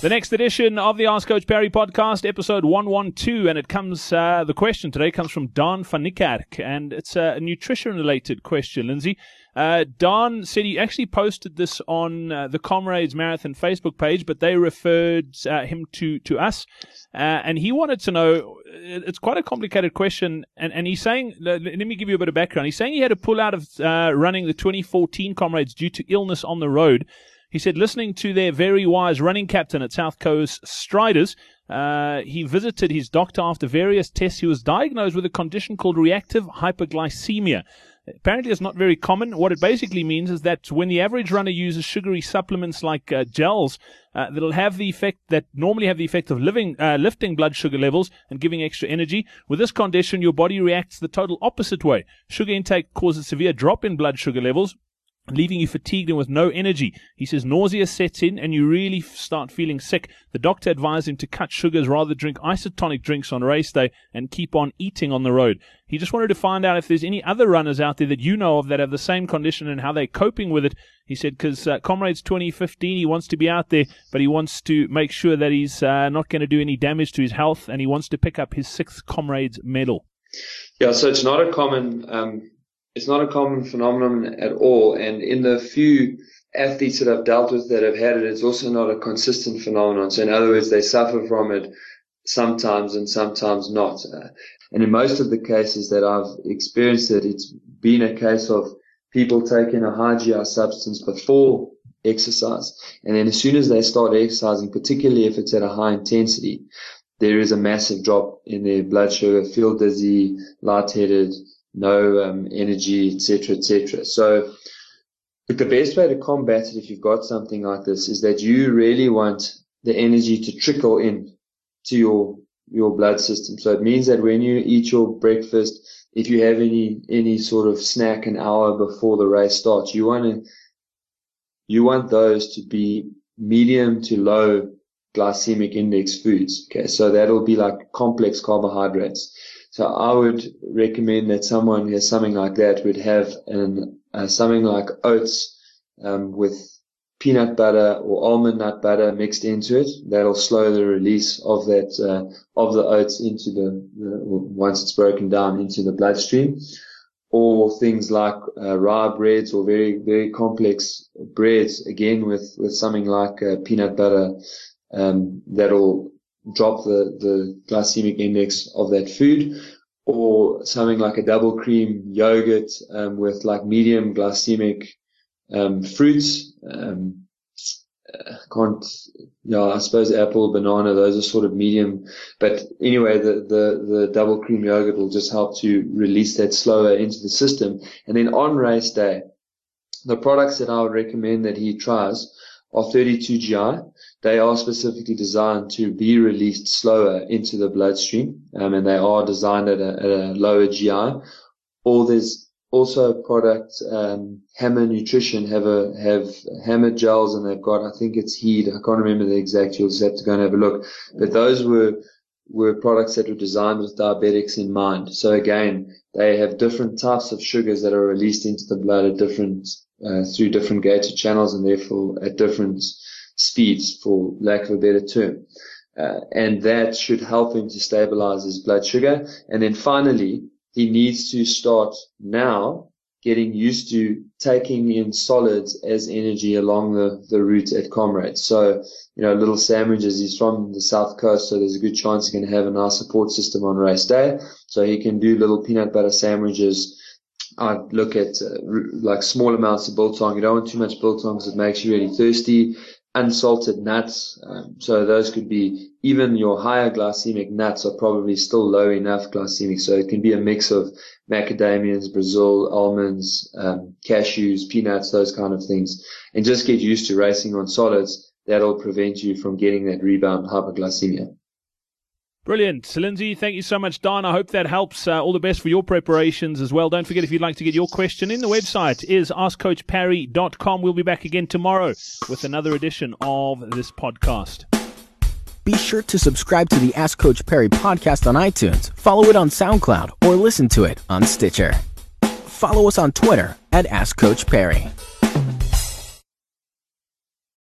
The next edition of the Ask Coach Perry podcast, episode 112, and it comes, the question today comes from Don Fannikark, and it's a nutrition-related question, Lindsay. Don said he actually posted this on the Comrades Marathon Facebook page, but they referred him to us, and he wanted to know, it's quite a complicated question, and he's saying, let me give you a bit of background, he's saying he had to pull out of running the 2014 Comrades due to illness on the road. He said, listening to their very wise running captain at South Coast Striders, he visited his doctor after various tests. He was diagnosed with a condition called reactive hypoglycemia. Apparently, it's not very common. What it basically means is that when the average runner uses sugary supplements like gels, that'll have the effect that normally have the effect of lifting blood sugar levels and giving extra energy. With this condition, your body reacts the total opposite way. Sugar intake causes a severe drop in blood sugar levels, leaving you fatigued and with no energy. He says nausea sets in and you really start feeling sick. The doctor advised him to cut sugars, rather drink isotonic drinks on race day and keep on eating on the road. He just wanted to find out if there's any other runners out there that you know of that have the same condition and how they're coping with it. He said because Comrades 2015, he wants to be out there, but he wants to make sure that he's not going to do any damage to his health, and he wants to pick up his 6th Comrades medal. Yeah, so it's not a common... It's not a common phenomenon at all, and in the few athletes that I've dealt with that have had it, it's also not a consistent phenomenon. So in other words, they suffer from it sometimes and sometimes not. And in most of the cases that I've experienced it, it's been a case of people taking a high GI substance before exercise, and then as soon as they start exercising, particularly if it's at a high intensity, there is a massive drop in their blood sugar, feel dizzy, lightheaded, no energy, etc., etc. So the best way to combat it if you've got something like this is that you really want the energy to trickle in to your blood system. So it means that when you eat your breakfast, if you have any sort of snack an hour before the race starts, you want those to be medium to low glycemic index foods. Okay, so that'll be like complex carbohydrates. So I would recommend that someone who has something like that would have something like oats with peanut butter or almond nut butter mixed into it. That'll slow the release of that of the oats into once it's broken down into the bloodstream. Or things like rye breads or very, very complex breads, again with something like peanut butter, that'll drop the glycemic index of that food, or something like a double cream yogurt with like medium glycemic fruits. I suppose apple, banana, those are sort of medium. But anyway, the double cream yogurt will just help to release that slower into the system. And then on race day, the products that I would recommend that he tries are 32 GI. They are specifically designed to be released slower into the bloodstream, and they are designed at a lower GI. Or there's also a product, Hammer Nutrition have Hammer gels, and they've got, I think it's HEED. I can't remember the exact. You'll just have to go and have a look. But those were products that were designed with diabetics in mind. So again, they have different types of sugars that are released into the blood at different through different gated channels, and therefore at different speeds, for lack of a better term. And that should help him to stabilize his blood sugar. And then finally, he needs to start now getting used to taking in solids as energy along the route at Comrades. So, little sandwiches. He's from the South Coast, so there's a good chance he can have a nice support system on race day. So he can do little peanut butter sandwiches. I'd look at like small amounts of biltong. You don't want too much biltong because it makes you really thirsty. Unsalted nuts, so those could be, even your higher glycemic nuts are probably still low enough glycemic, so it can be a mix of macadamias, Brazil, almonds, cashews, peanuts, those kind of things. And just get used to racing on solids. That'll prevent you from getting that rebound hypoglycemia. Brilliant. Lindsay, thank you so much. Don, I hope that helps. All the best for your preparations as well. Don't forget, if you'd like to get your question in, the website is askcoachparry.com. We'll be back again tomorrow with another edition of this podcast. Be sure to subscribe to the Ask Coach Perry podcast on iTunes, follow it on SoundCloud, or listen to it on Stitcher. Follow us on Twitter at Ask Coach Perry.